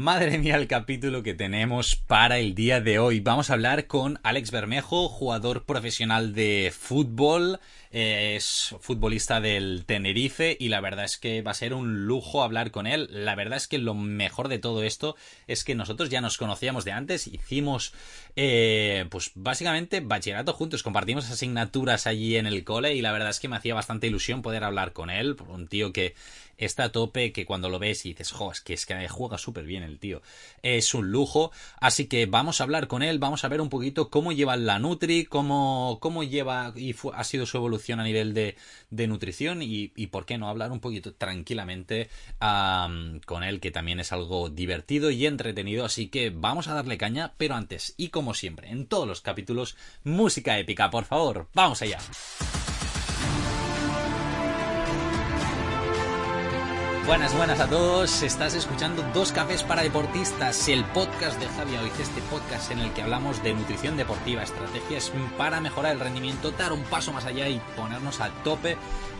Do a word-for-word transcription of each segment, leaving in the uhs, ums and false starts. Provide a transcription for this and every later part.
Madre mía, el capítulo que tenemos para el día de hoy. Vamos a hablar con Alex Bermejo, jugador profesional de fútbol, eh, es futbolista del Tenerife y la verdad es que va a ser un lujo hablar con él. La verdad es que lo mejor de todo esto es que nosotros ya nos conocíamos de antes, hicimos eh, pues básicamente bachillerato juntos, compartimos asignaturas allí en el cole y la verdad es que me hacía bastante ilusión poder hablar con él, un tío que está a tope, que cuando lo ves y dices, jo, es que, es que juega súper bien el tío. Es un lujo, así que vamos a hablar con él, vamos a ver un poquito cómo lleva la Nutri, cómo, cómo lleva y fue, ha sido su evolución a nivel de, de nutrición y, y por qué no hablar un poquito tranquilamente um, con él, que también es algo divertido y entretenido, así que vamos a darle caña, pero antes, y como siempre, en todos los capítulos, música épica, por favor, vamos allá. Buenas, buenas a todos. Estás escuchando Dos Cafés para Deportistas, el podcast de Javier Ojeda, este podcast en el que hablamos de nutrición deportiva, estrategias para mejorar el rendimiento, dar un paso más allá y ponernos a tope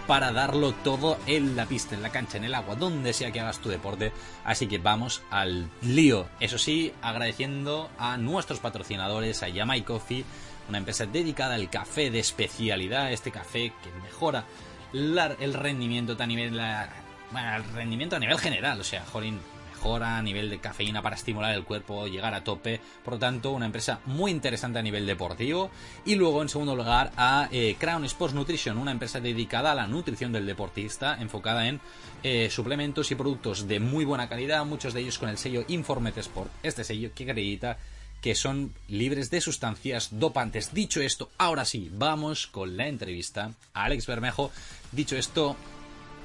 para darlo todo en la pista, en la cancha, en el agua, donde sea que hagas tu deporte. Así que vamos al lío. Eso sí, agradeciendo a nuestros patrocinadores, a Yamai Coffee, una empresa dedicada al café de especialidad, este café que mejora la, el rendimiento a nivel... La, Bueno, el rendimiento a nivel general, o sea, jolín, mejora a nivel de cafeína para estimular el cuerpo, llegar a tope. Por lo tanto, una empresa muy interesante a nivel deportivo. Y luego, en segundo lugar, a eh, Crown Sports Nutrition, una empresa dedicada a la nutrición del deportista, enfocada en eh, suplementos y productos de muy buena calidad, muchos de ellos con el sello Informed Sport, este sello que acredita que son libres de sustancias dopantes. Dicho esto, ahora sí, vamos con la entrevista a Alex Bermejo. Dicho esto...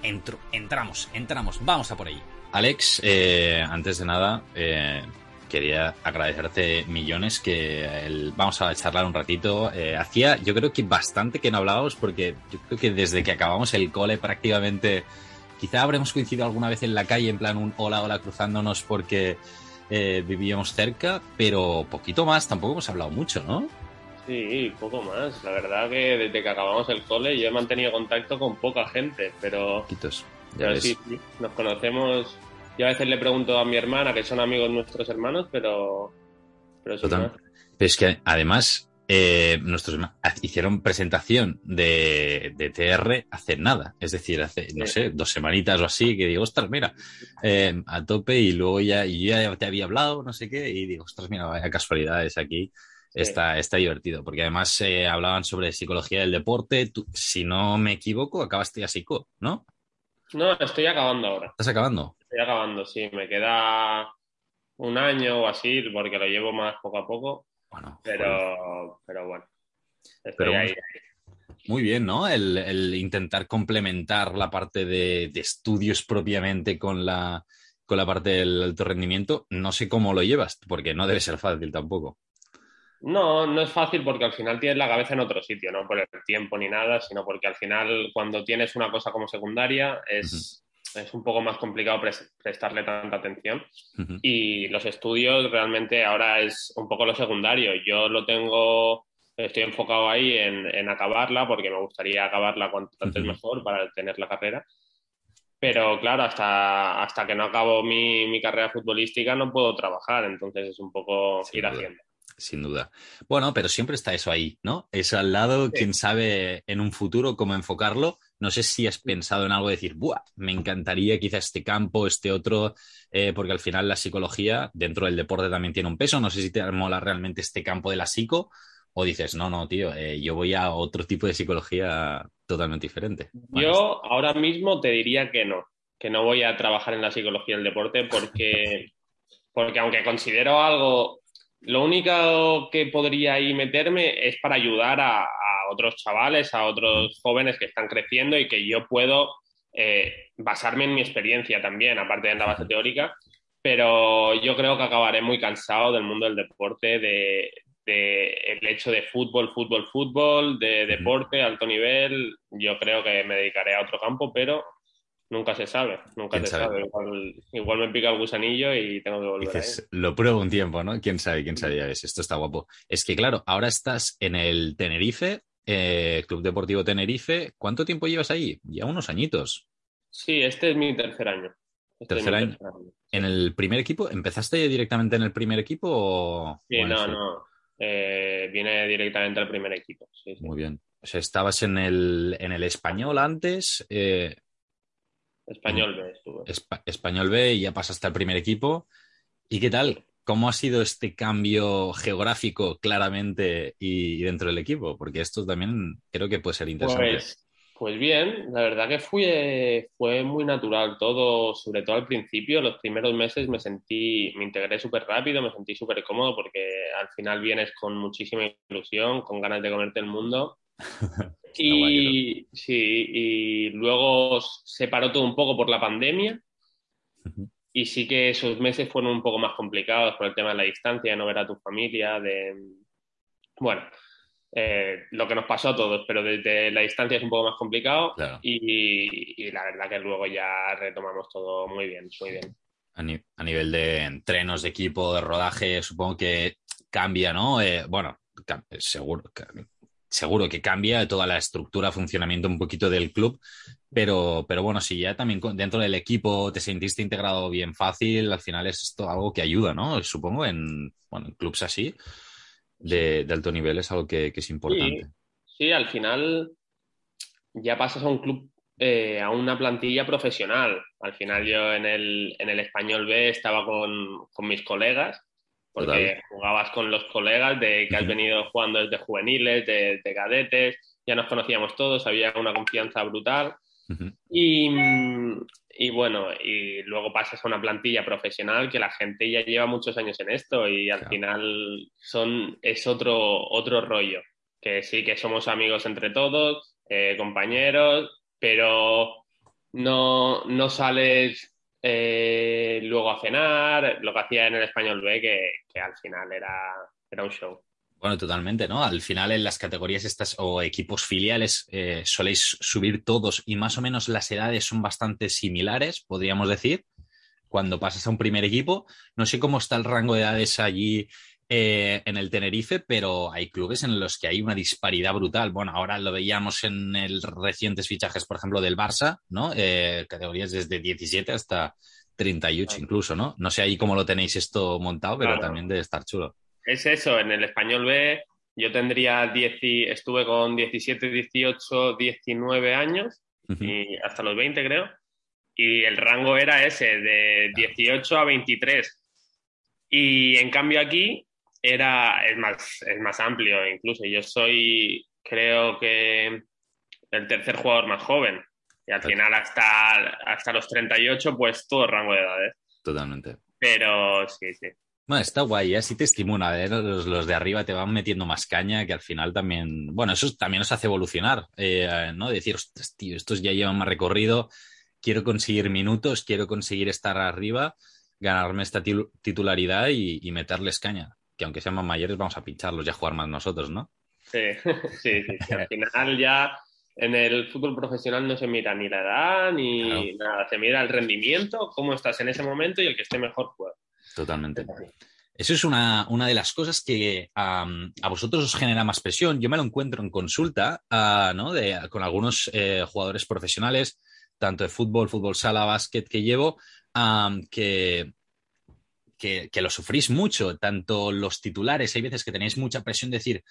Entro, entramos, entramos, vamos a por ahí. Alex, eh, antes de nada, eh, quería agradecerte millones que el, vamos a charlar un ratito. Eh, hacía, yo creo que bastante que no hablábamos, porque yo creo que desde que acabamos el cole prácticamente, quizá habremos coincidido alguna vez en la calle, en plan un hola, hola, cruzándonos porque eh, vivíamos cerca, pero poquito más, tampoco hemos hablado mucho, ¿no? Sí, poco más. La verdad que desde que acabamos el cole yo he mantenido contacto con poca gente, pero, Quitos, pero sí, sí, nos conocemos. Yo a veces le pregunto a mi hermana, que son amigos nuestros hermanos, pero... Pero, sí, ¿no? Pero es que además eh, nuestros hicieron presentación de, de T R hace nada, es decir, hace, no sí. sé, dos semanitas o así, que digo, ostras, mira, eh, a tope, y luego ya, y yo ya te había hablado, no sé qué, y digo, ostras, mira, vaya casualidades aquí. Está, está divertido, porque además eh, hablaban sobre psicología del deporte. Tú, si no me equivoco, acabaste ya psico, ¿no? No, estoy acabando ahora. ¿Estás acabando? Estoy acabando, sí. Me queda un año o así, porque lo llevo más poco a poco. Bueno, pero, pero bueno, estoy pero, ahí. Muy bien, ¿no? El, el intentar complementar la parte de, de estudios propiamente con la, con la parte del alto rendimiento. No sé cómo lo llevas, porque no debe ser fácil tampoco. No, no es fácil porque al final tienes la cabeza en otro sitio, no por el tiempo ni nada, sino porque al final cuando tienes una cosa como secundaria es, uh-huh. es un poco más complicado pre- prestarle tanta atención uh-huh. y los estudios realmente ahora es un poco lo secundario. Yo lo tengo, estoy enfocado ahí en, en acabarla porque me gustaría acabarla cuanto antes uh-huh. mejor para tener la carrera. Pero claro, hasta, hasta que no acabo mi, mi carrera futbolística no puedo trabajar, entonces es un poco sí, ir claro. haciendo. Sin duda. Bueno, pero siempre está eso ahí, ¿no? Es al lado, sí. Quién sabe en un futuro cómo enfocarlo. No sé si has pensado en algo de decir, ¡buah! Me encantaría quizás este campo, este otro, eh, porque al final la psicología dentro del deporte también tiene un peso. No sé si te mola realmente este campo de la psico o dices, no, no, tío, eh, yo voy a otro tipo de psicología totalmente diferente. Bueno, yo es... ahora mismo te diría que no, que no voy a trabajar en la psicología del deporte porque, porque aunque considero algo... Lo único que podría ahí meterme es para ayudar a, a otros chavales, a otros jóvenes que están creciendo y que yo puedo eh, basarme en mi experiencia también, aparte de la base teórica, pero yo creo que acabaré muy cansado del mundo del deporte, de, de el hecho de fútbol, fútbol, fútbol, de deporte, alto nivel. Yo creo que me dedicaré a otro campo, pero... Nunca se sabe, nunca se sabe. sabe. Igual, igual me pica el gusanillo y tengo que volver. Dices, lo pruebo un tiempo, ¿no? ¿Quién sabe? ¿Quién sabe? Ya ves, esto está guapo. Es que, claro, ahora estás en el Tenerife, eh, Club Deportivo Tenerife. ¿Cuánto tiempo llevas ahí? Ya unos añitos. Sí, este es mi tercer año. Tercer año. tercer año. ¿En el primer equipo? ¿Empezaste directamente en el primer equipo? O... Sí, bueno, no, sí. no. Eh, vine directamente al primer equipo. Sí, sí. Muy bien. O sea, estabas en el, en el Espanyol antes. Eh... Espanyol B estuve. Espa- Espanyol B y ya pasaste al primer equipo. ¿Y qué tal? ¿Cómo ha sido este cambio geográfico claramente y dentro del equipo? Porque esto también creo que puede ser interesante. Pues, pues bien, la verdad que fui, eh, fue muy natural todo, sobre todo al principio. Los primeros meses me sentí, me integré súper rápido, me sentí súper cómodo porque al final vienes con muchísima ilusión, con ganas de comerte el mundo. y, sí, y luego se paró todo un poco por la pandemia. Uh-huh. Y sí que esos meses fueron un poco más complicados por el tema de la distancia, de no ver a tu familia, de... Bueno, eh, lo que nos pasó a todos, pero desde la distancia es un poco más complicado. Claro. y, y la verdad que luego ya retomamos todo muy bien, muy bien. A, ni- a nivel de entrenos, de equipo, de rodaje, supongo que cambia, ¿no? Eh, bueno, cam- seguro, cam- seguro que cambia toda la estructura, funcionamiento un poquito del club. Pero, pero bueno, si ya también dentro del equipo te sentiste integrado bien fácil, al final es esto algo que ayuda, ¿no? Supongo en, bueno, en clubs así de, de alto nivel es algo que, que es importante. Sí, sí, al final ya pasas a un club, eh, a una plantilla profesional. Al final yo en el, en el Espanyol B estaba con, con mis colegas, porque Total. jugabas con los colegas de que has venido jugando desde juveniles, de, de cadetes, ya nos conocíamos todos, había una confianza brutal. Uh-huh. Y, y bueno, y luego pasas a una plantilla profesional que la gente ya lleva muchos años en esto y al claro. final son, es otro, otro rollo, que sí que somos amigos entre todos, eh, compañeros, pero no, no sales eh, luego a cenar, lo que hacía en el Espanyol B, que, que al final era, era un show. Bueno, totalmente, ¿no? Al final en las categorías estas o equipos filiales eh, soléis subir todos y más o menos las edades son bastante similares, podríamos decir, cuando pasas a un primer equipo. No sé cómo está el rango de edades allí eh, en el Tenerife, pero hay clubes en los que hay una disparidad brutal. Bueno, ahora lo veíamos en el recientes fichajes, por ejemplo, del Barça, ¿no? Eh, categorías desde diecisiete hasta treinta y ocho incluso, ¿no? No sé ahí cómo lo tenéis esto montado, pero claro. también debe estar chulo. Es eso, en el Espanyol B yo tendría diez, estuve con diecisiete, dieciocho, diecinueve años, uh-huh. y hasta los veinte creo, y el rango era ese, de dieciocho a veintitrés. Y en cambio aquí era, es más, es más amplio incluso. Yo soy, creo que, el tercer jugador más joven, y al final hasta, hasta los treinta y ocho, pues todo rango de edades. Totalmente. Pero sí, sí. Bueno, está guay, así te estimula, a ver, los, los de arriba te van metiendo más caña, que al final también, bueno, eso también nos hace evolucionar, eh, ¿no? Decir, ostras, tío, estos ya llevan más recorrido, quiero conseguir minutos, quiero conseguir estar arriba, ganarme esta til- titularidad y, y meterles caña, que aunque sean más mayores vamos a pincharlos y a jugar más nosotros, ¿no? Sí, sí, sí, sí. Al final ya en el fútbol profesional no se mira ni la edad ni claro. nada, se mira el rendimiento, cómo estás en ese momento y el que esté mejor juega. Totalmente. Eso es una, una de las cosas que um, a vosotros os genera más presión. Yo me lo encuentro en consulta uh, ¿no? de, con algunos eh, jugadores profesionales, tanto de fútbol, fútbol sala, básquet que llevo, um, que, que, que lo sufrís mucho, tanto los titulares. Hay veces que tenéis mucha presión de decir,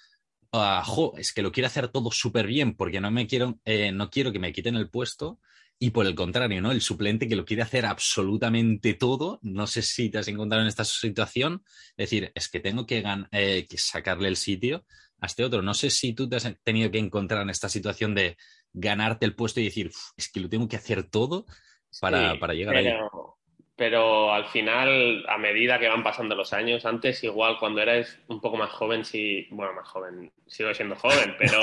uh, jo, es que lo quiero hacer todo súper bien porque no, me quiero, eh, no quiero que me quiten el puesto. Y por el contrario, ¿no? El suplente que lo quiere hacer absolutamente todo. No sé si te has encontrado en esta situación. Es decir, es que tengo que, gan- eh, que sacarle el sitio a este otro. No sé si tú te has tenido que encontrar en esta situación de ganarte el puesto y decir, es que lo tengo que hacer todo para, sí, para llegar pero, ahí. Pero al final, a medida que van pasando los años, antes igual cuando eras un poco más joven, sí, bueno, más joven, sigo siendo joven, pero,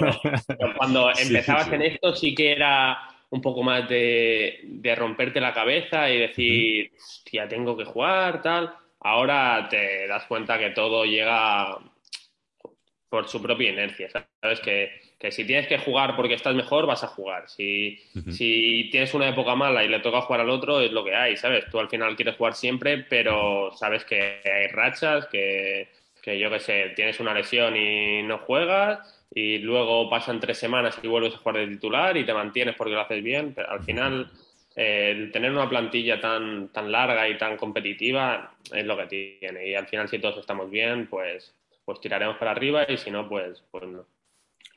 pero cuando empezabas sí, sí, sí. en esto sí que era... un poco más de, de romperte la cabeza y decir, hostia, tengo que jugar, tal. Ahora te das cuenta que todo llega por su propia inercia, ¿sabes? Que, que si tienes que jugar porque estás mejor, vas a jugar. Si, uh-huh. si tienes una época mala y le toca jugar al otro, es lo que hay, ¿sabes? Tú al final quieres jugar siempre, pero sabes que hay rachas, que, que yo qué sé, tienes una lesión y no juegas... y luego pasan tres semanas y vuelves a jugar de titular y te mantienes porque lo haces bien, pero al final eh, el tener una plantilla tan, tan larga y tan competitiva es lo que tiene. Y al final, si todos estamos bien, pues, pues tiraremos para arriba, y si no, pues, pues no.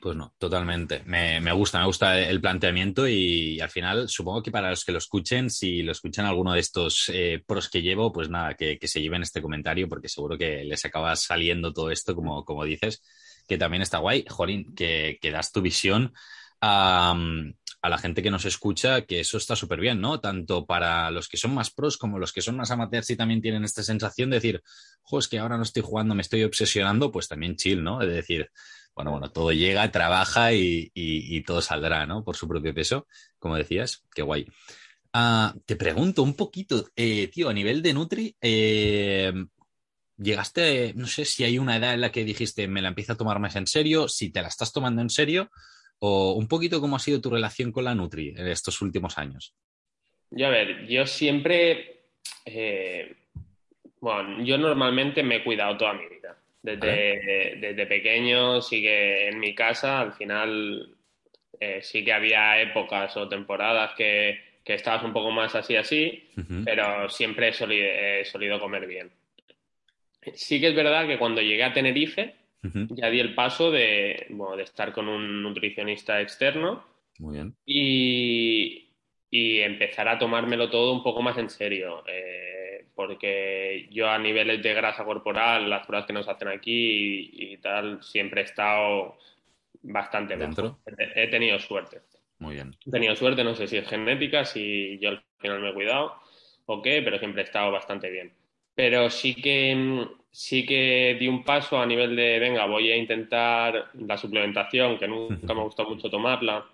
Pues no, totalmente. Me, me gusta, me gusta el planteamiento, y, y al final supongo que para los que lo escuchen, si lo escuchan alguno de estos eh, pros que llevo, pues nada, que, que se lleven este comentario, porque seguro que les acaba saliendo todo esto, como, como dices, que también está guay. Jolín, que, que das tu visión a, a la gente que nos escucha, que eso está súper bien, ¿no? Tanto para los que son más pros como los que son más amateurs y también tienen esta sensación de decir, jo, es que ahora no estoy jugando, me estoy obsesionando, pues también chill, ¿no? Es decir... Bueno, bueno, todo llega, trabaja y, y, y todo saldrá, ¿no? Por su propio peso, como decías, qué guay. Uh, te pregunto un poquito, eh, tío, a nivel de Nutri, eh, llegaste, no sé si hay una edad en la que dijiste, me la empiezo a tomar más en serio, si te la estás tomando en serio, o un poquito cómo ha sido tu relación con la Nutri en estos últimos años. Yo, a ver, yo siempre, eh, bueno, yo normalmente me he cuidado toda mi vida. Desde, desde pequeño sí que en mi casa al final eh, sí que había épocas o temporadas que, que estabas un poco más así así, uh-huh. pero siempre he solido, he solido comer bien. Sí que es verdad que cuando llegué a Tenerife uh-huh. ya di el paso de, bueno, de estar con un nutricionista externo. Muy bien. Y, y empezar a tomármelo todo un poco más en serio. Eh, porque yo a niveles de grasa corporal, las pruebas que nos hacen aquí y, y tal, siempre he estado bastante dentro. He, he tenido suerte. Muy bien. He tenido suerte, no sé si es genética, si yo al final me he cuidado o qué, pero siempre he estado bastante bien. Pero sí que, sí que di un paso a nivel de, venga, voy a intentar la suplementación, que nunca me ha gustado mucho tomarla.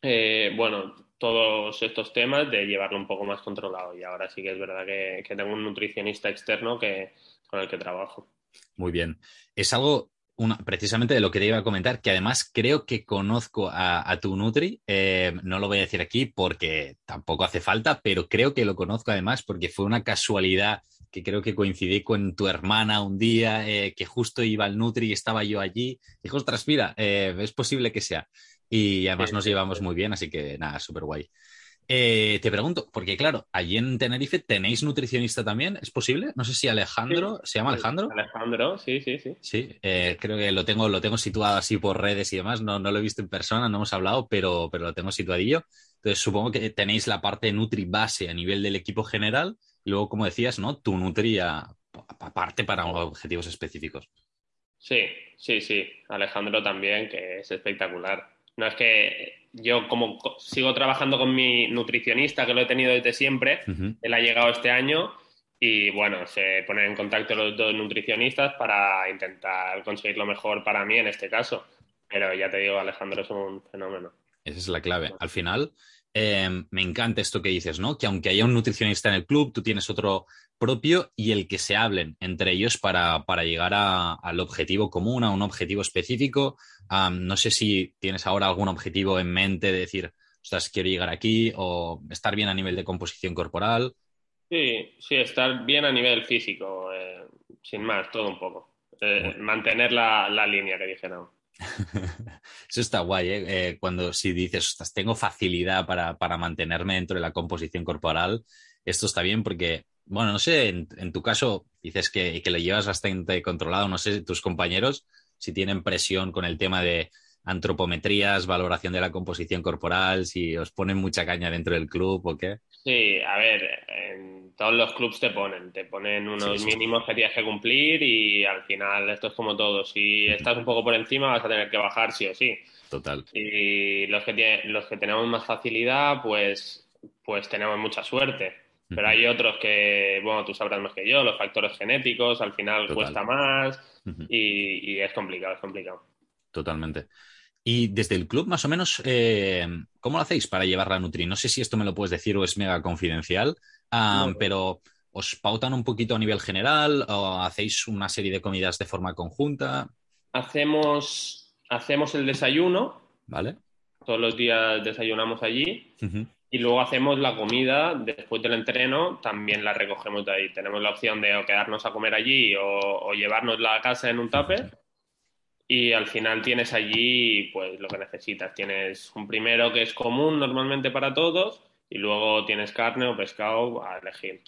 Eh, bueno... todos estos temas de llevarlo un poco más controlado, y ahora sí que es verdad que, que tengo un nutricionista externo que, con el que trabajo. Muy bien. Es algo una, precisamente de lo que te iba a comentar, que además creo que conozco a, a tu Nutri, eh, no lo voy a decir aquí porque tampoco hace falta, pero creo que lo conozco además porque fue una casualidad que creo que coincidí con tu hermana un día, eh, que justo iba al Nutri y estaba yo allí. Dijo, ostras, mira, eh, es posible que sea. Y además nos llevamos muy bien, así que nada, súper guay. Eh, te pregunto, porque claro, allí en Tenerife tenéis nutricionista también, ¿es posible? No sé si Alejandro, sí, ¿se llama Alejandro? Alejandro, sí, sí, sí. Sí, eh, creo que lo tengo, lo tengo situado así por redes y demás, no, no lo he visto en persona, no hemos hablado, pero, pero lo tengo situadillo. Entonces supongo que tenéis la parte Nutri base a nivel del equipo general, y luego, como decías, ¿no? Tu Nutri aparte para objetivos específicos. Sí, sí, sí, Alejandro también, que es espectacular. No, es que yo como sigo trabajando con mi nutricionista, que lo he tenido desde siempre, uh-huh. él ha llegado este año y, bueno, se ponen en contacto los dos nutricionistas para intentar conseguir lo mejor para mí en este caso. Pero ya te digo, Alejandro es un fenómeno. Esa es la clave. Al final, eh, me encanta esto que dices, ¿no? Que aunque haya un nutricionista en el club, tú tienes otro propio y el que se hablen entre ellos para, para llegar a, al objetivo común, a un objetivo específico. Um, no sé si tienes ahora algún objetivo en mente de decir, ostras, quiero llegar aquí o estar bien a nivel de composición corporal. Sí, sí, estar bien a nivel físico, eh, sin más, todo un poco. Eh, mantener la, la línea que dijeron. Eso está guay, ¿eh? Eh, cuando si dices, ostras, tengo facilidad para, para mantenerme dentro de la composición corporal, esto está bien porque... Bueno, no sé, en, en tu caso dices que, que lo llevas bastante controlado, no sé, tus compañeros, si tienen presión con el tema de antropometrías, valoración de la composición corporal, si os ponen mucha caña dentro del club o qué. Sí, a ver, en todos los clubs te ponen, te ponen unos sí, sí. mínimos que tienes que cumplir y al final esto es como todo, si estás un poco por encima vas a tener que bajar sí o sí. Total. Y los que, tiene, los que tenemos más facilidad, pues, pues tenemos mucha suerte. Pero hay otros que, bueno, tú sabrás más que yo, los factores genéticos, al final Total. Cuesta más uh-huh. y, y es complicado, es complicado. Totalmente. Y desde el club, más o menos, eh, ¿cómo lo hacéis para llevar la Nutri? No sé si esto me lo puedes decir o es mega confidencial, um, no. pero ¿os pautan un poquito a nivel general o hacéis una serie de comidas de forma conjunta? Hacemos, hacemos el desayuno. Vale. Todos los días desayunamos allí. Uh-huh. Y luego hacemos la comida, después del entreno, también la recogemos de ahí. Tenemos la opción de o quedarnos a comer allí o, o llevárnosla a casa en un tupper. Y al final tienes allí pues lo que necesitas. Tienes un primero que es común normalmente para todos y luego tienes carne o pescado a elegir.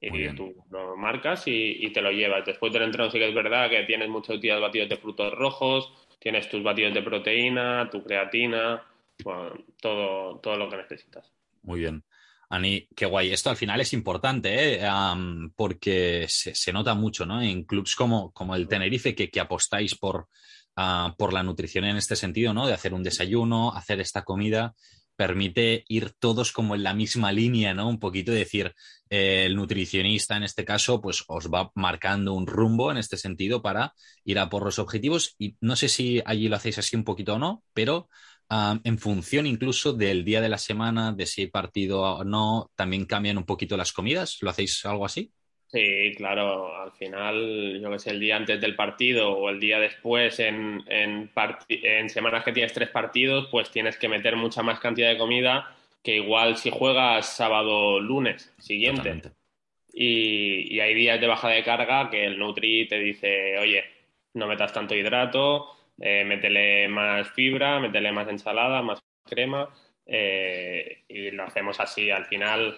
Y tú lo marcas y, y te lo llevas. Después del entreno sí que es verdad que tienes muchos días batidos de frutos rojos, tienes tus batidos de proteína, tu creatina, bueno, todo, todo lo que necesitas. Muy bien. Ani, qué guay. Esto al final es importante, ¿eh? um, porque se, se nota mucho, ¿no? En clubs como, como el Tenerife, que, que apostáis por, uh, por la nutrición en este sentido, ¿no? De hacer un desayuno, hacer esta comida, permite ir todos como en la misma línea, ¿no? Un poquito decir, eh, el nutricionista en este caso, pues os va marcando un rumbo en este sentido para ir a por los objetivos. Y no sé si allí lo hacéis así un poquito o no, pero... Uh, en función incluso del día de la semana, de si hay partido o no, ¿también cambian un poquito las comidas? ¿Lo hacéis algo así? Sí, claro. Al final, yo que sé, el día antes del partido o el día después, en, en, part- en semanas que tienes tres partidos, pues tienes que meter mucha más cantidad de comida que igual si juegas sábado o lunes siguiente. Y, y hay días de baja de carga que el nutri te dice, oye, no metas tanto hidrato... Eh, métele más fibra, métele más ensalada, más crema, eh, y lo hacemos así. Al final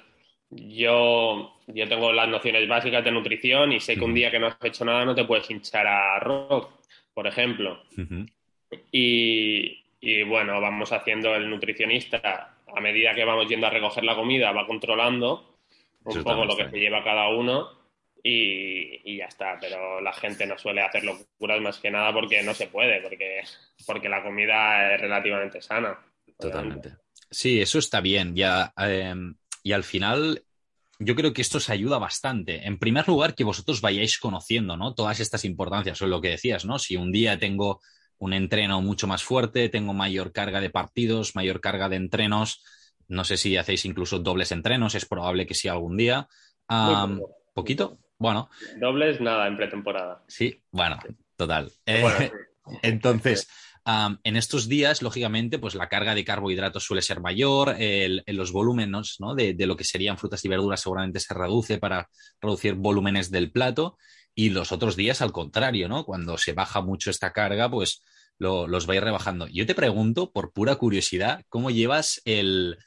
yo, yo tengo las nociones básicas de nutrición y sé que un día que no has hecho nada no te puedes hinchar a arroz, por ejemplo. Uh-huh. Y, y bueno, vamos haciendo el nutricionista a medida que vamos yendo a recoger la comida, va controlando un poco lo que se lleva cada uno. Y, y ya está, pero la gente no suele hacer locuras más que nada porque no se puede, porque, porque la comida es relativamente sana. Totalmente. Realmente. Sí, eso está bien. Ya, eh, y al final yo creo que esto os ayuda bastante. En primer lugar, que vosotros vayáis conociendo, ¿no? Todas estas importancias, o lo que decías, ¿no? Si un día tengo un entreno mucho más fuerte, tengo mayor carga de partidos, mayor carga de entrenos, no sé si hacéis incluso dobles entrenos, es probable que sí algún día. Um, ¿Poquito? Bueno. Dobles, nada, en pretemporada. Sí, bueno, total. Eh, bueno, sí. Entonces, um, en estos días, lógicamente, pues la carga de carbohidratos suele ser mayor, el, el, los volúmenes, ¿no? de, de lo que serían frutas y verduras seguramente se reduce para reducir volúmenes del plato, y los otros días, al contrario, ¿no? Cuando se baja mucho esta carga, pues lo, los vais rebajando. Yo te pregunto, por pura curiosidad, ¿cómo llevas el...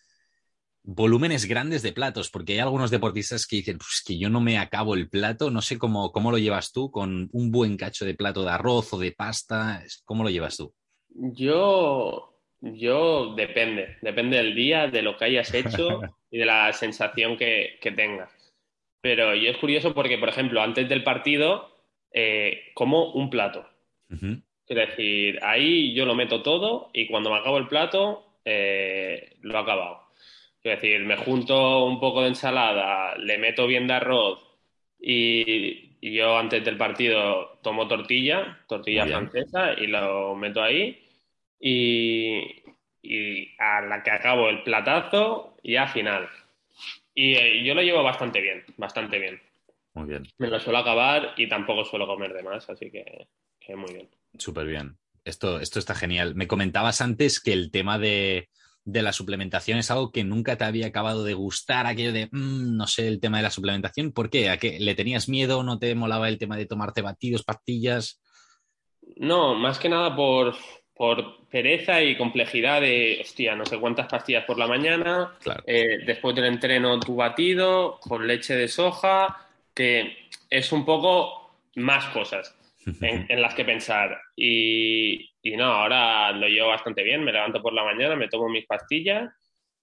volúmenes grandes de platos? Porque hay algunos deportistas que dicen, pues que yo no me acabo el plato, no sé cómo, cómo lo llevas tú con un buen cacho de plato de arroz o de pasta, ¿cómo lo llevas tú? Yo, yo depende, depende del día, de lo que hayas hecho y de la sensación que, que tengas. Pero yo es curioso porque, por ejemplo, antes del partido eh, como un plato. Uh-huh. Es decir, ahí yo lo meto todo y cuando me acabo el plato eh, lo he acabado. Es decir, me junto un poco de ensalada, le meto bien de arroz y, y yo antes del partido tomo tortilla, tortilla francesa, y lo meto ahí y, y a la que acabo el platazo ya final. Y eh, yo lo llevo bastante bien, bastante bien. Muy bien. Me lo suelo acabar y tampoco suelo comer de más, así que, que muy bien. Súper bien. Esto, esto está genial. Me comentabas antes que el tema de... de la suplementación es algo que nunca te había acabado de gustar, aquello de, mmm, no sé, el tema de la suplementación. ¿Por qué? ¿A qué le tenías miedo? ¿No te molaba el tema de tomarte batidos, pastillas? No, más que nada por, por pereza y complejidad de, hostia, no sé cuántas pastillas por la mañana, claro. eh, después del entreno tu batido, con leche de soja, que es un poco más cosas en, en las que pensar. Y... Y no, ahora lo llevo bastante bien. Me levanto por la mañana, me tomo mis pastillas,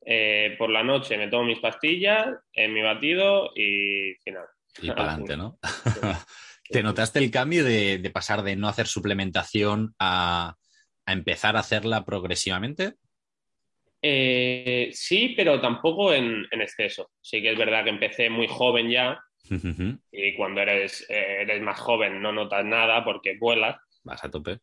eh, por la noche me tomo mis pastillas, en mi batido y final. Y para adelante, ¿no? Sí. ¿Te notaste el cambio de, de pasar de no hacer suplementación a, a empezar a hacerla progresivamente? Eh, sí, pero tampoco en, en exceso. Sí que es verdad que empecé muy joven ya uh-huh. y cuando eres, eh, eres más joven no notas nada porque vuelas. Vas a tope.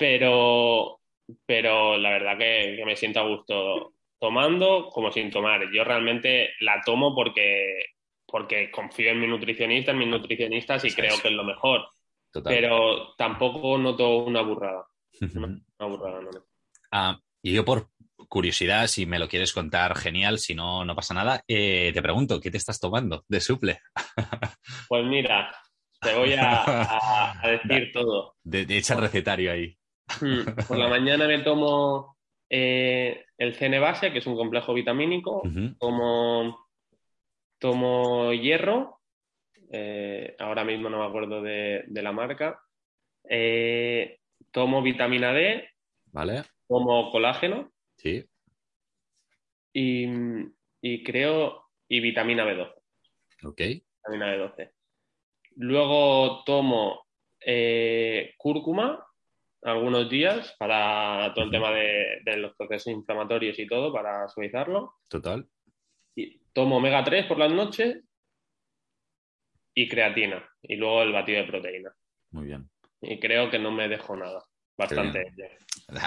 Pero, pero la verdad que, que me siento a gusto tomando como sin tomar. Yo realmente la tomo porque, porque confío en mi nutricionista, en mis nutricionistas y creo que es lo mejor. Total. Pero tampoco noto una burrada. Una burrada, no. Ah, y yo por curiosidad, si me lo quieres contar, genial, si no, no pasa nada. Eh, te pregunto, ¿qué te estás tomando de suple? Pues mira, te voy a, a, a decir todo. De, de echa el recetario ahí. Por la mañana me tomo eh, el C N base, que es un complejo vitamínico, uh-huh. tomo, tomo hierro, eh, ahora mismo no me acuerdo de, de la marca, eh, tomo vitamina D, vale. tomo colágeno, sí. y, y creo, y vitamina B doce. Ok. Vitamina B doce. Luego tomo eh, cúrcuma algunos días para todo el tema de, de los procesos inflamatorios y todo, para suavizarlo. Total. Y tomo omega tres por las noches y creatina. Y luego el batido de proteína. Muy bien. Y creo que no me dejo nada. Bastante.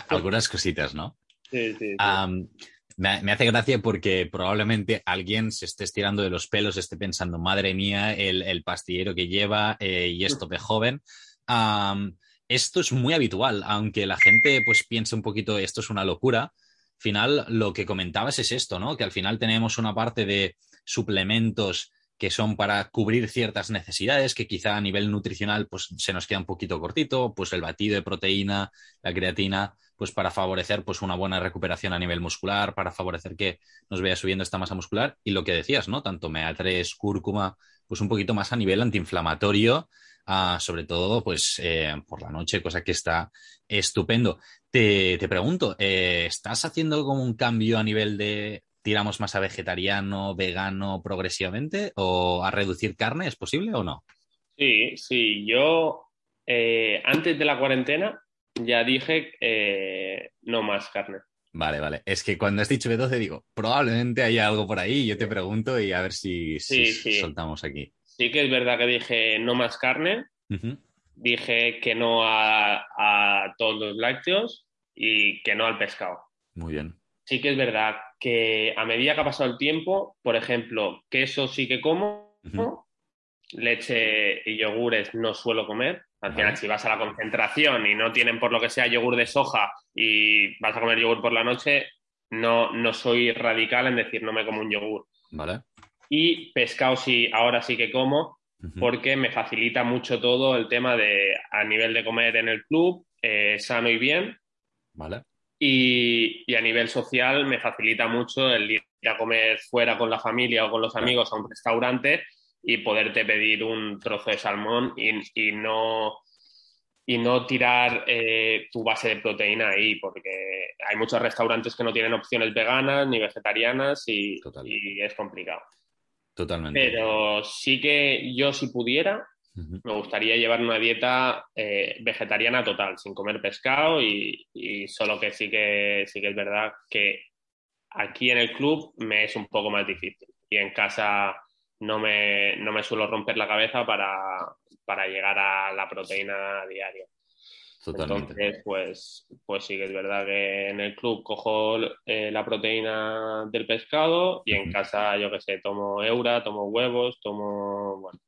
Algunas cositas, ¿no? Sí, sí. sí. Um... Me hace gracia porque probablemente alguien se esté estirando de los pelos, esté pensando, madre mía, el, el pastillero que lleva eh, y esto de joven. Um, esto es muy habitual, aunque la gente pues piense un poquito, esto es una locura. Al final, lo que comentabas es esto, ¿no? Que al final tenemos una parte de suplementos que son para cubrir ciertas necesidades que quizá a nivel nutricional pues, se nos queda un poquito cortito, pues el batido de proteína, la creatina, pues para favorecer pues, una buena recuperación a nivel muscular, para favorecer que nos vaya subiendo esta masa muscular. Y lo que decías, ¿no? Tanto omega tres, cúrcuma, pues un poquito más a nivel antiinflamatorio, uh, sobre todo pues eh, por la noche, cosa que está estupendo. Te, te pregunto, eh, ¿estás haciendo como un cambio a nivel de... ¿Tiramos más a vegetariano, vegano progresivamente o a reducir carne? ¿Es posible o no? Sí, sí. Yo eh, antes de la cuarentena ya dije eh, no más carne. Vale, vale. Es que cuando has dicho B doce digo, probablemente haya algo por ahí. Yo te pregunto y a ver si, sí, si sí. soltamos aquí. Sí que es verdad que dije no más carne. Uh-huh. Dije que no a, a todos los lácteos y que no al pescado. Muy bien. Sí que es verdad que a medida que ha pasado el tiempo, por ejemplo, queso sí que como, uh-huh. leche y yogures no suelo comer. Al final, uh-huh. si vas a la concentración y no tienen por lo que sea yogur de soja y vas a comer yogur por la noche, no, no soy radical en decir no me como un yogur. Vale. Y pescado sí, ahora sí que como, uh-huh. porque me facilita mucho todo el tema de a nivel de comer en el club, eh, sano y bien. Vale. Y, y a nivel social me facilita mucho el ir a comer fuera con la familia o con los amigos a un restaurante y poderte pedir un trozo de salmón y, y, no, y no tirar eh, tu base de proteína ahí, porque hay muchos restaurantes que no tienen opciones veganas ni vegetarianas y, y es complicado. Totalmente. Pero sí que yo, si pudiera, uh-huh. me gustaría llevar una dieta eh, vegetariana total, sin comer pescado y, y solo que sí que sí que es verdad que aquí en el club me es un poco más difícil y en casa no me, no me suelo romper la cabeza para, para llegar a la proteína diaria. Totalmente. Entonces, pues, pues sí que es verdad que en el club cojo eh, la proteína del pescado y en uh-huh. casa, yo qué sé, tomo eura, tomo huevos, tomo... bueno.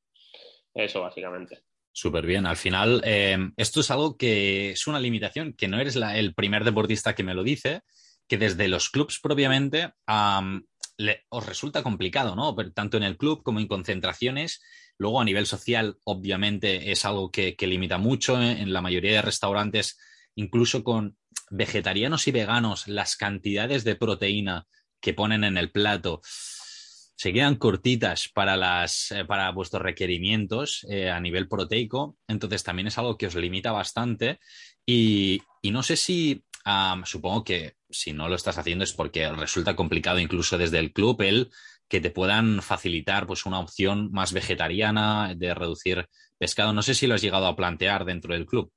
Eso, básicamente. Súper bien. Al final, eh, esto es algo que es una limitación, que no eres la, el primer deportista que me lo dice, que desde los clubs propiamente um, le, os resulta complicado, ¿no? Pero tanto en el club como en concentraciones. Luego, a nivel social, obviamente, es algo que, que limita mucho. En, en la mayoría de restaurantes, incluso con vegetarianos y veganos, las cantidades de proteína que ponen en el plato... se quedan cortitas para, las, eh, para vuestros requerimientos eh, a nivel proteico, entonces también es algo que os limita bastante y, y no sé si, um, supongo que si no lo estás haciendo es porque resulta complicado incluso desde el club el que te puedan facilitar pues, una opción más vegetariana de reducir pescado. No sé si lo has llegado a plantear dentro del club.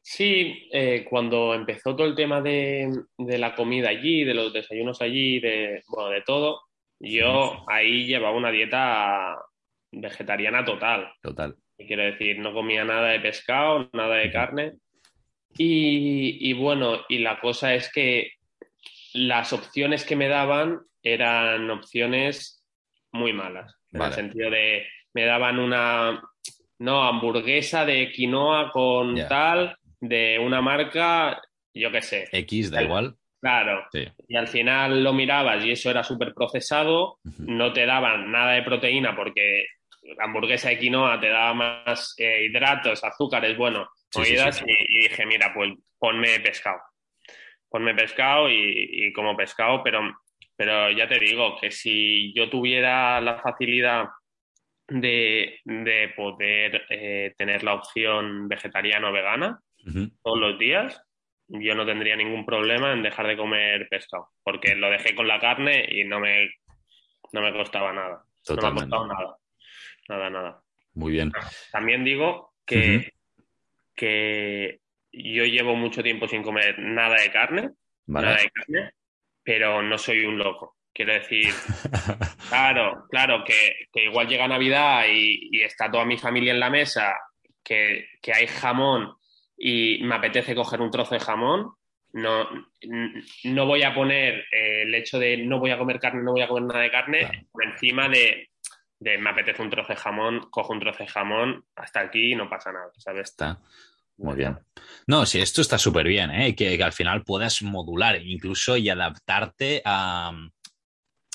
Sí, eh, cuando empezó todo el tema de, de la comida allí, de los desayunos allí, de, bueno, de todo... Yo ahí llevaba una dieta vegetariana total. Total. Quiero decir, no comía nada de pescado, nada de carne. Y, y bueno, y la cosa es que las opciones que me daban eran opciones muy malas. En vale. el sentido de, me daban una no hamburguesa de quinoa con yeah. tal, de una marca, yo qué sé. X, da el, igual. Claro, sí. Y al final lo mirabas y eso era súper procesado, uh-huh. no te daban nada de proteína porque la hamburguesa de quinoa te daba más eh, hidratos, azúcares, bueno, sí, movidas, sí, sí, sí. Y, y dije, mira, pues ponme pescado. ponme pescado y, y como pescado, pero, pero ya te digo que si yo tuviera la facilidad de, de poder eh, tener la opción vegetariana o vegana uh-huh. todos los días, yo no tendría ningún problema en dejar de comer pescado, porque lo dejé con la carne y no me, no me costaba nada. Totalmente. No me ha costado nada. Nada, nada. Muy bien. También digo que, uh-huh. que yo llevo mucho tiempo sin comer nada de carne, vale. nada de carne, pero no soy un loco. Quiero decir, claro, claro, que, que igual llega Navidad y, y está toda mi familia en la mesa, que, que hay jamón y me apetece coger un trozo de jamón, no, no voy a poner eh, el hecho de no voy a comer carne, no voy a comer nada de carne, claro. por encima de, de me apetece un trozo de jamón, cojo un trozo de jamón, hasta aquí no pasa nada, ¿sabes? Está. Muy bien. No, sí, esto está súper bien, ¿eh? que, que al final puedas modular incluso y adaptarte a...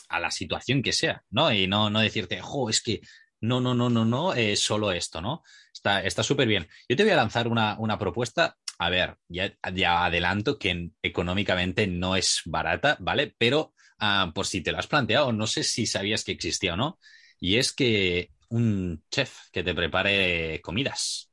a la situación que sea, ¿no? Y no, no decirte, jo, es que no, no, no, no, no, es solo esto, ¿no? Está súper bien. Yo te voy a lanzar una, una propuesta. A ver, ya, ya adelanto que económicamente no es barata, ¿vale? Pero uh, por si te lo has planteado, no sé si sabías que existía o no, y es que un chef que te prepare comidas.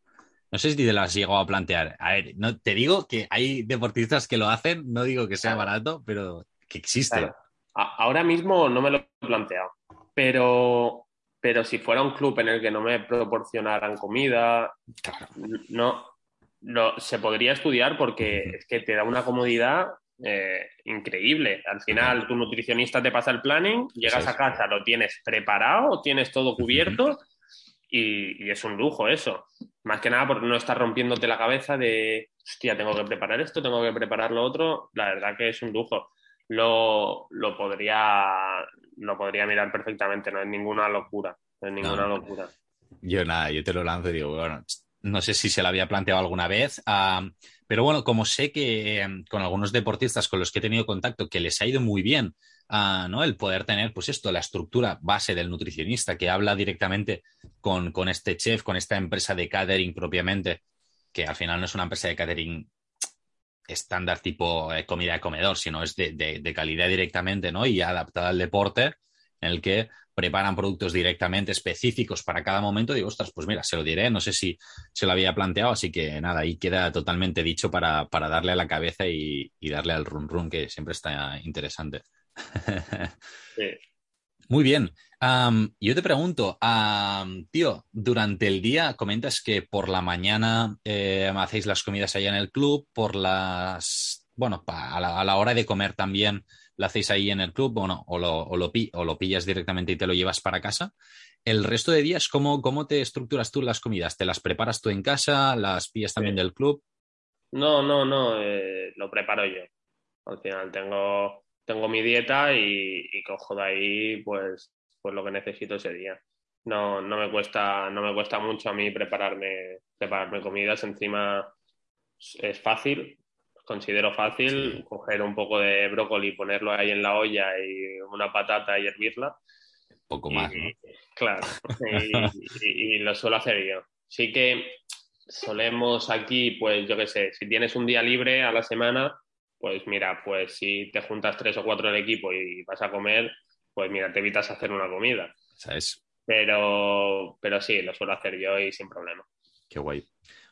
No sé si te las has llegado a plantear. A ver, no, te digo que hay deportistas que lo hacen, no digo que sea barato, pero que existe. Claro. Ahora mismo no me lo he planteado, pero, pero si fuera un club en el que no me proporcionaran comida, no, no se podría estudiar porque es que te da una comodidad eh, increíble. Al final, tu nutricionista te pasa el planning, llegas a casa, lo tienes preparado, tienes todo cubierto y, y es un lujo eso. Más que nada porque no estás rompiéndote la cabeza de, hostia, tengo que preparar esto, tengo que preparar lo otro. La verdad que es un lujo. Lo, lo podría lo podría mirar perfectamente, no es ninguna locura, no es ninguna no, locura. Yo nada, yo te lo lanzo y digo, bueno, no sé si se lo había planteado alguna vez, uh, pero bueno, como sé que eh, con algunos deportistas con los que he tenido contacto que les ha ido muy bien, uh, ¿no? El poder tener, pues esto, la estructura base del nutricionista que habla directamente con, con este chef, con esta empresa de catering propiamente, que al final no es una empresa de catering estándar tipo eh, comida de comedor, sino es de, de, de calidad directamente, ¿no? Y adaptada al deporte, en el que preparan productos directamente específicos para cada momento. Digo, ostras, pues mira, se lo diré, no sé si se lo había planteado, así que nada, ahí queda totalmente dicho para, para darle a la cabeza y, y darle al run run, que siempre está interesante. Sí. Muy bien. Um, yo te pregunto, um, tío, durante el día comentas que por la mañana eh, hacéis las comidas allá en el club, por las, bueno, pa, a, la, a la hora de comer también la hacéis ahí en el club, o no, o lo, o lo, pi, o lo pillas directamente y te lo llevas para casa. El resto de días, ¿cómo, cómo te estructuras tú las comidas? ¿Te las preparas tú en casa? ¿Las pillas también sí. del club? No, no, no, eh, lo preparo yo. Al final tengo... tengo mi dieta y, y cojo de ahí pues, pues lo que necesito ese día. No, no me cuesta, no me cuesta mucho a mí prepararme, prepararme comidas. Encima es fácil, considero fácil sí. coger un poco de brócoli, ponerlo ahí en la olla y una patata y hervirla. Un poco más, y, ¿no? Claro, y, y, y lo suelo hacer yo. Sí que solemos aquí, pues yo qué sé, si tienes un día libre a la semana... Pues mira, pues si te juntas tres o cuatro del equipo y vas a comer, pues mira, te evitas hacer una comida. ¿Sabes? Pero, pero sí, lo suelo hacer yo y sin problema. Qué guay.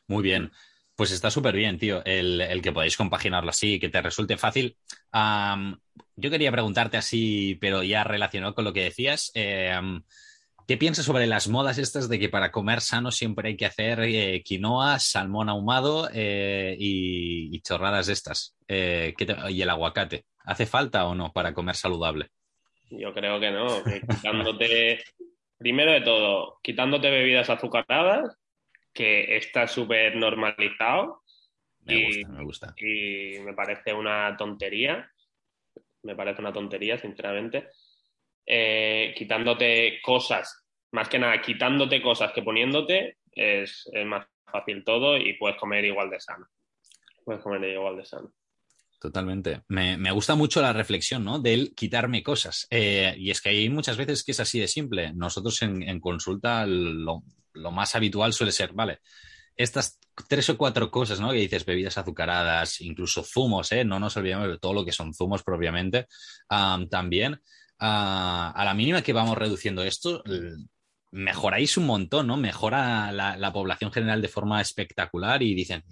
Muy bien. Pues está súper bien, tío, el, el que podáis compaginarlo así, que te resulte fácil. Um, yo quería preguntarte así, pero ya relacionado con lo que decías, eh, ¿qué piensas sobre las modas estas de que para comer sano siempre hay que hacer eh, quinoa, salmón ahumado eh, y, y chorradas estas? Eh, ¿qué te... ¿Y el aguacate? ¿Hace falta o no para comer saludable? Yo creo que no. Que quitándote, primero de todo, quitándote bebidas azucaradas, que está súper normalizado. Me y, gusta, me gusta. Y me parece una tontería. Me parece una tontería, sinceramente. Eh, quitándote cosas, más que nada quitándote cosas que poniéndote, es, es más fácil todo y puedes comer igual de sano. Puedes comer igual de sano. Totalmente. Me, me gusta mucho la reflexión, ¿no? Del quitarme cosas. Eh, y es que hay muchas veces que es así de simple. Nosotros en, en consulta lo, lo más habitual suele ser, vale, estas tres o cuatro cosas, ¿no? Que dices, bebidas azucaradas, incluso zumos, ¿eh? No nos olvidemos de todo lo que son zumos propiamente. Um, también, uh, a la mínima que vamos reduciendo esto, mejoráis un montón, ¿no? Mejora la, la población general de forma espectacular y dicen,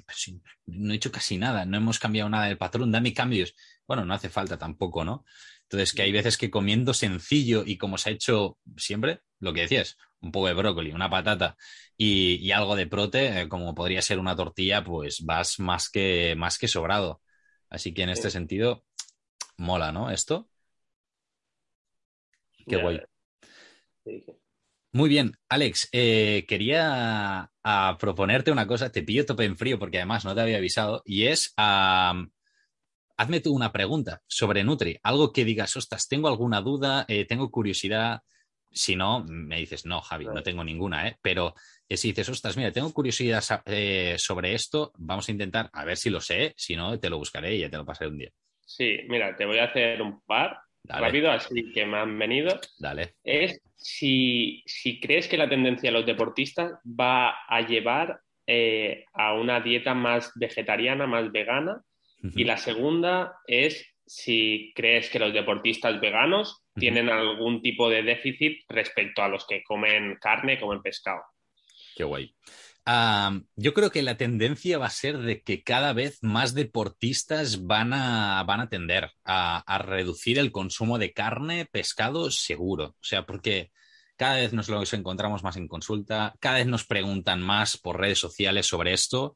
no he hecho casi nada, no hemos cambiado nada del patrón, dame cambios. Bueno, no hace falta tampoco, ¿no? Entonces, que hay veces que comiendo sencillo y como se ha hecho siempre, lo que decías, un poco de brócoli, una patata y, y algo de prote, eh, como podría ser una tortilla, pues vas más que, más que sobrado. Así que en este sentido, mola, ¿no? Esto. Qué guay. Muy bien, Alex, eh, quería a proponerte una cosa, te pillo tope en frío porque además no te había avisado, y es... Um, hazme tú una pregunta sobre Nutri, algo que digas, ostras, tengo alguna duda, eh, tengo curiosidad. Si no, me dices, no, Javi, no tengo ninguna, ¿eh? Pero eh, si dices, ostras, mira, tengo curiosidad eh, sobre esto, vamos a intentar, a ver si lo sé, si no, te lo buscaré y ya te lo pasaré un día. Sí, mira, te voy a hacer un par. Dale. Rápido, así que me han venido. Dale. Es si, si crees que la tendencia de los deportistas va a llevar eh, a una dieta más vegetariana, más vegana. Y la segunda es si crees que los deportistas veganos tienen algún tipo de déficit respecto a los que comen carne, comen pescado. Qué guay. Um, yo creo que la tendencia va a ser de que cada vez más deportistas van a, van a tender a, a reducir el consumo de carne, pescado, seguro. O sea, porque cada vez nos los encontramos más en consulta, cada vez nos preguntan más por redes sociales sobre esto.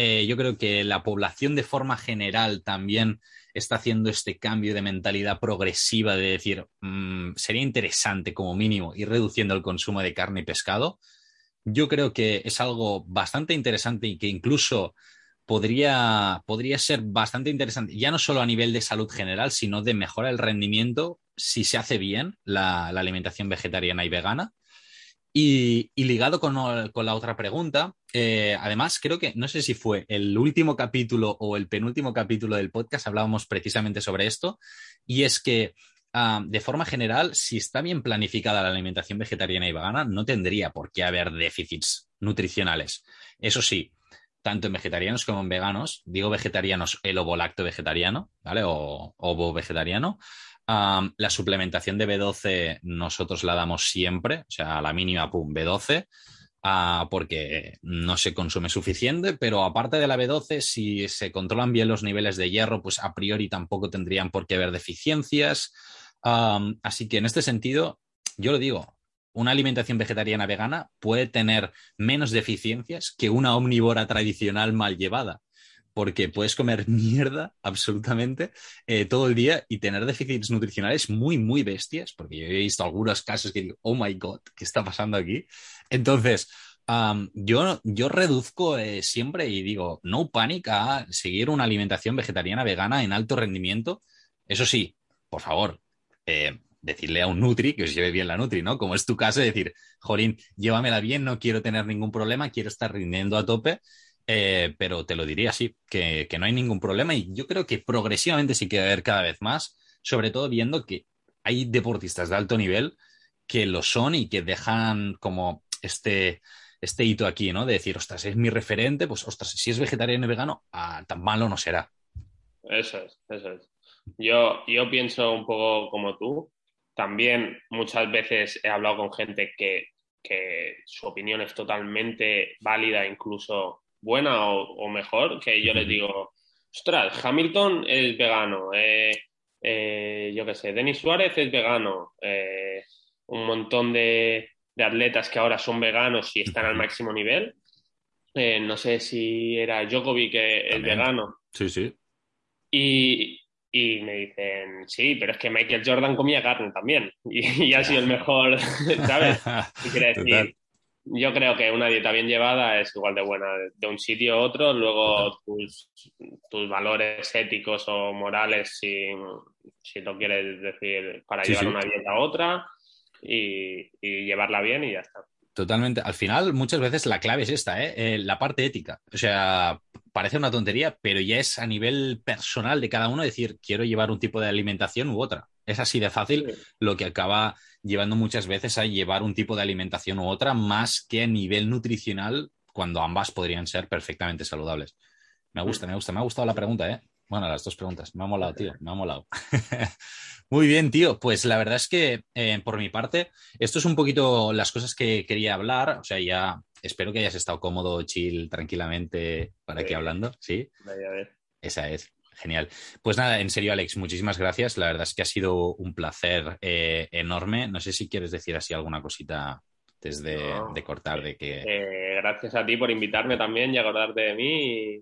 Eh, yo creo que la población de forma general también está haciendo este cambio de mentalidad progresiva de decir, mmm, sería interesante como mínimo ir reduciendo el consumo de carne y pescado. Yo creo que es algo bastante interesante y que incluso podría, podría ser bastante interesante, ya no solo a nivel de salud general, sino de mejora del rendimiento si se hace bien la, la alimentación vegetariana y vegana. Y, y ligado con, con la otra pregunta, eh, además creo que, no sé si fue el último capítulo o el penúltimo capítulo del podcast, hablábamos precisamente sobre esto, y es que um, de forma general, si está bien planificada la alimentación vegetariana y vegana, no tendría por qué haber déficits nutricionales. Eso sí, tanto en vegetarianos como en veganos, digo vegetarianos, el ovo lacto vegetariano, ¿vale? O ovo vegetariano. Um, la suplementación de B doce nosotros la damos siempre, o sea, a la mínima, pum, B doce, uh, porque no se consume suficiente, pero aparte de la B doce, si se controlan bien los niveles de hierro, pues a priori tampoco tendrían por qué haber deficiencias. Um, así que en este sentido, yo lo digo, una alimentación vegetariana vegana puede tener menos deficiencias que una omnívora tradicional mal llevada. Porque puedes comer mierda absolutamente eh, todo el día y tener déficits nutricionales muy, muy bestias, porque yo he visto algunos casos que digo, oh my God, ¿qué está pasando aquí? Entonces, um, yo, yo reduzco eh, siempre y digo, no panic a seguir una alimentación vegetariana vegana en alto rendimiento. Eso sí, por favor, eh, decirle a un nutri que os lleve bien la nutri, ¿no? Como es tu caso, decir, jolín, llévamela bien, no quiero tener ningún problema, quiero estar rindiendo a tope. Eh, pero te lo diría así, que, que no hay ningún problema y yo creo que progresivamente sí que va a haber cada vez más, sobre todo viendo que hay deportistas de alto nivel que lo son y que dejan como este, este hito aquí, ¿no? De decir, ostras, es mi referente, pues ostras, si es vegetariano y vegano, ah, tan malo no será. Eso es, eso es. Yo, yo pienso un poco como tú. También muchas veces he hablado con gente que, que su opinión es totalmente válida, incluso buena o, o mejor, que yo les digo, ostras, Hamilton es vegano, eh, eh, yo qué sé, Denis Suárez es vegano, eh, un montón de, de atletas que ahora son veganos y están al máximo nivel, eh, no sé si era Djokovic que es vegano. Sí, sí. Y, y me dicen, sí, pero es que Michael Jordan comía carne también y, y ha sido el mejor, ¿sabes? ¿Qué quiere decir? Total. Yo creo que una dieta bien llevada es igual de buena de un sitio a otro. Luego tus, tus valores éticos o morales, si, si lo quieres decir, para sí, llevar sí. una dieta a otra y, y llevarla bien y ya está. Totalmente. Al final, muchas veces la clave es esta, ¿eh? Eh, la parte ética. O sea, parece una tontería, pero ya es a nivel personal de cada uno decir, quiero llevar un tipo de alimentación u otra. Es así de fácil lo que acaba llevando muchas veces a llevar un tipo de alimentación u otra más que a nivel nutricional cuando ambas podrían ser perfectamente saludables. Me gusta, me gusta. Me ha gustado la pregunta, ¿eh? Bueno, las dos preguntas. Me ha molado, tío. Me ha molado. Muy bien, tío. Pues la verdad es que, eh, por mi parte, esto es un poquito las cosas que quería hablar. O sea, ya espero que hayas estado cómodo, chill, tranquilamente, para aquí hablando. ¿Sí? Vaya, a ver. Esa es. Genial. Pues nada, en serio, Alex, muchísimas gracias. La verdad es que ha sido un placer eh, enorme. No sé si quieres decir así alguna cosita antes de, no, de cortar. De que... eh, gracias a ti por invitarme también y acordarte de mí.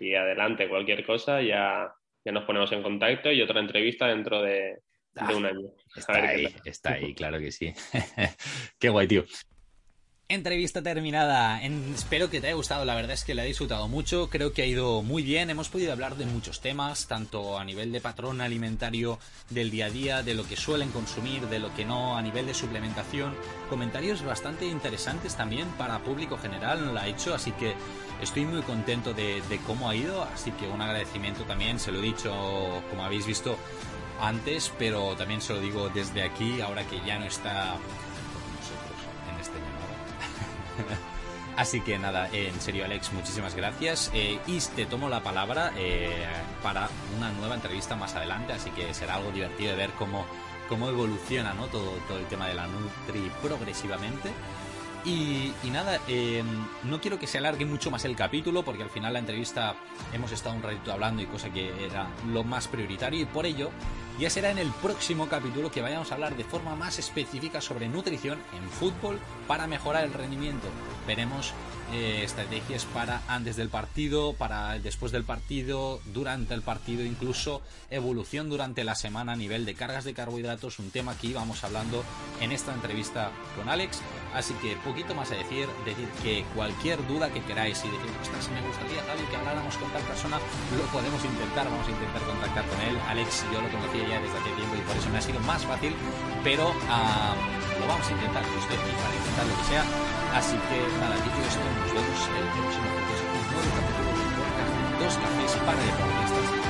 Y, y adelante, cualquier cosa, ya, ya nos ponemos en contacto y otra entrevista dentro de, ah, de un año. Está, a ver ahí, está ahí, claro que sí. Qué guay, tío. Entrevista terminada. En... Espero que te haya gustado. La verdad es que la he disfrutado mucho. Creo que ha ido muy bien. Hemos podido hablar de muchos temas, tanto a nivel de patrón alimentario del día a día, de lo que suelen consumir, de lo que no, a nivel de suplementación. Comentarios bastante interesantes también para público general. No la he hecho, así que estoy muy contento de, de cómo ha ido. Así que un agradecimiento también. Se lo he dicho, como habéis visto antes, pero también se lo digo desde aquí, ahora que ya no está... Así que nada, en serio, Alex, muchísimas gracias. Eh, y te tomo la palabra eh, para una nueva entrevista más adelante, así que será algo divertido de ver cómo, cómo evoluciona, ¿no? todo, todo el tema de la Nutri progresivamente. Y, y nada, eh, no quiero que se alargue mucho más el capítulo, porque al final la entrevista hemos estado un ratito hablando y cosa que era lo más prioritario, y por ello ya será en el próximo capítulo que vayamos a hablar de forma más específica sobre nutrición en fútbol para mejorar el rendimiento. Veremos eh, estrategias para antes del partido, para después del partido, durante el partido, incluso evolución durante la semana a nivel de cargas de carbohidratos, un tema que íbamos hablando en esta entrevista con Alex. Así que poquito más a decir, decir que cualquier duda que queráis y decir, ostras, me gustaría Javi que habláramos con tal persona, lo podemos intentar, vamos a intentar contactar con él. Alex, yo lo conocía ya desde hace tiempo y por eso me ha sido más fácil, pero um, lo vamos a intentar, usted y para intentar lo que sea. Así que nada, dicho esto, nos vemos el próximo jueves en un nuevo capítulo de Dos Cafés para Deportistas.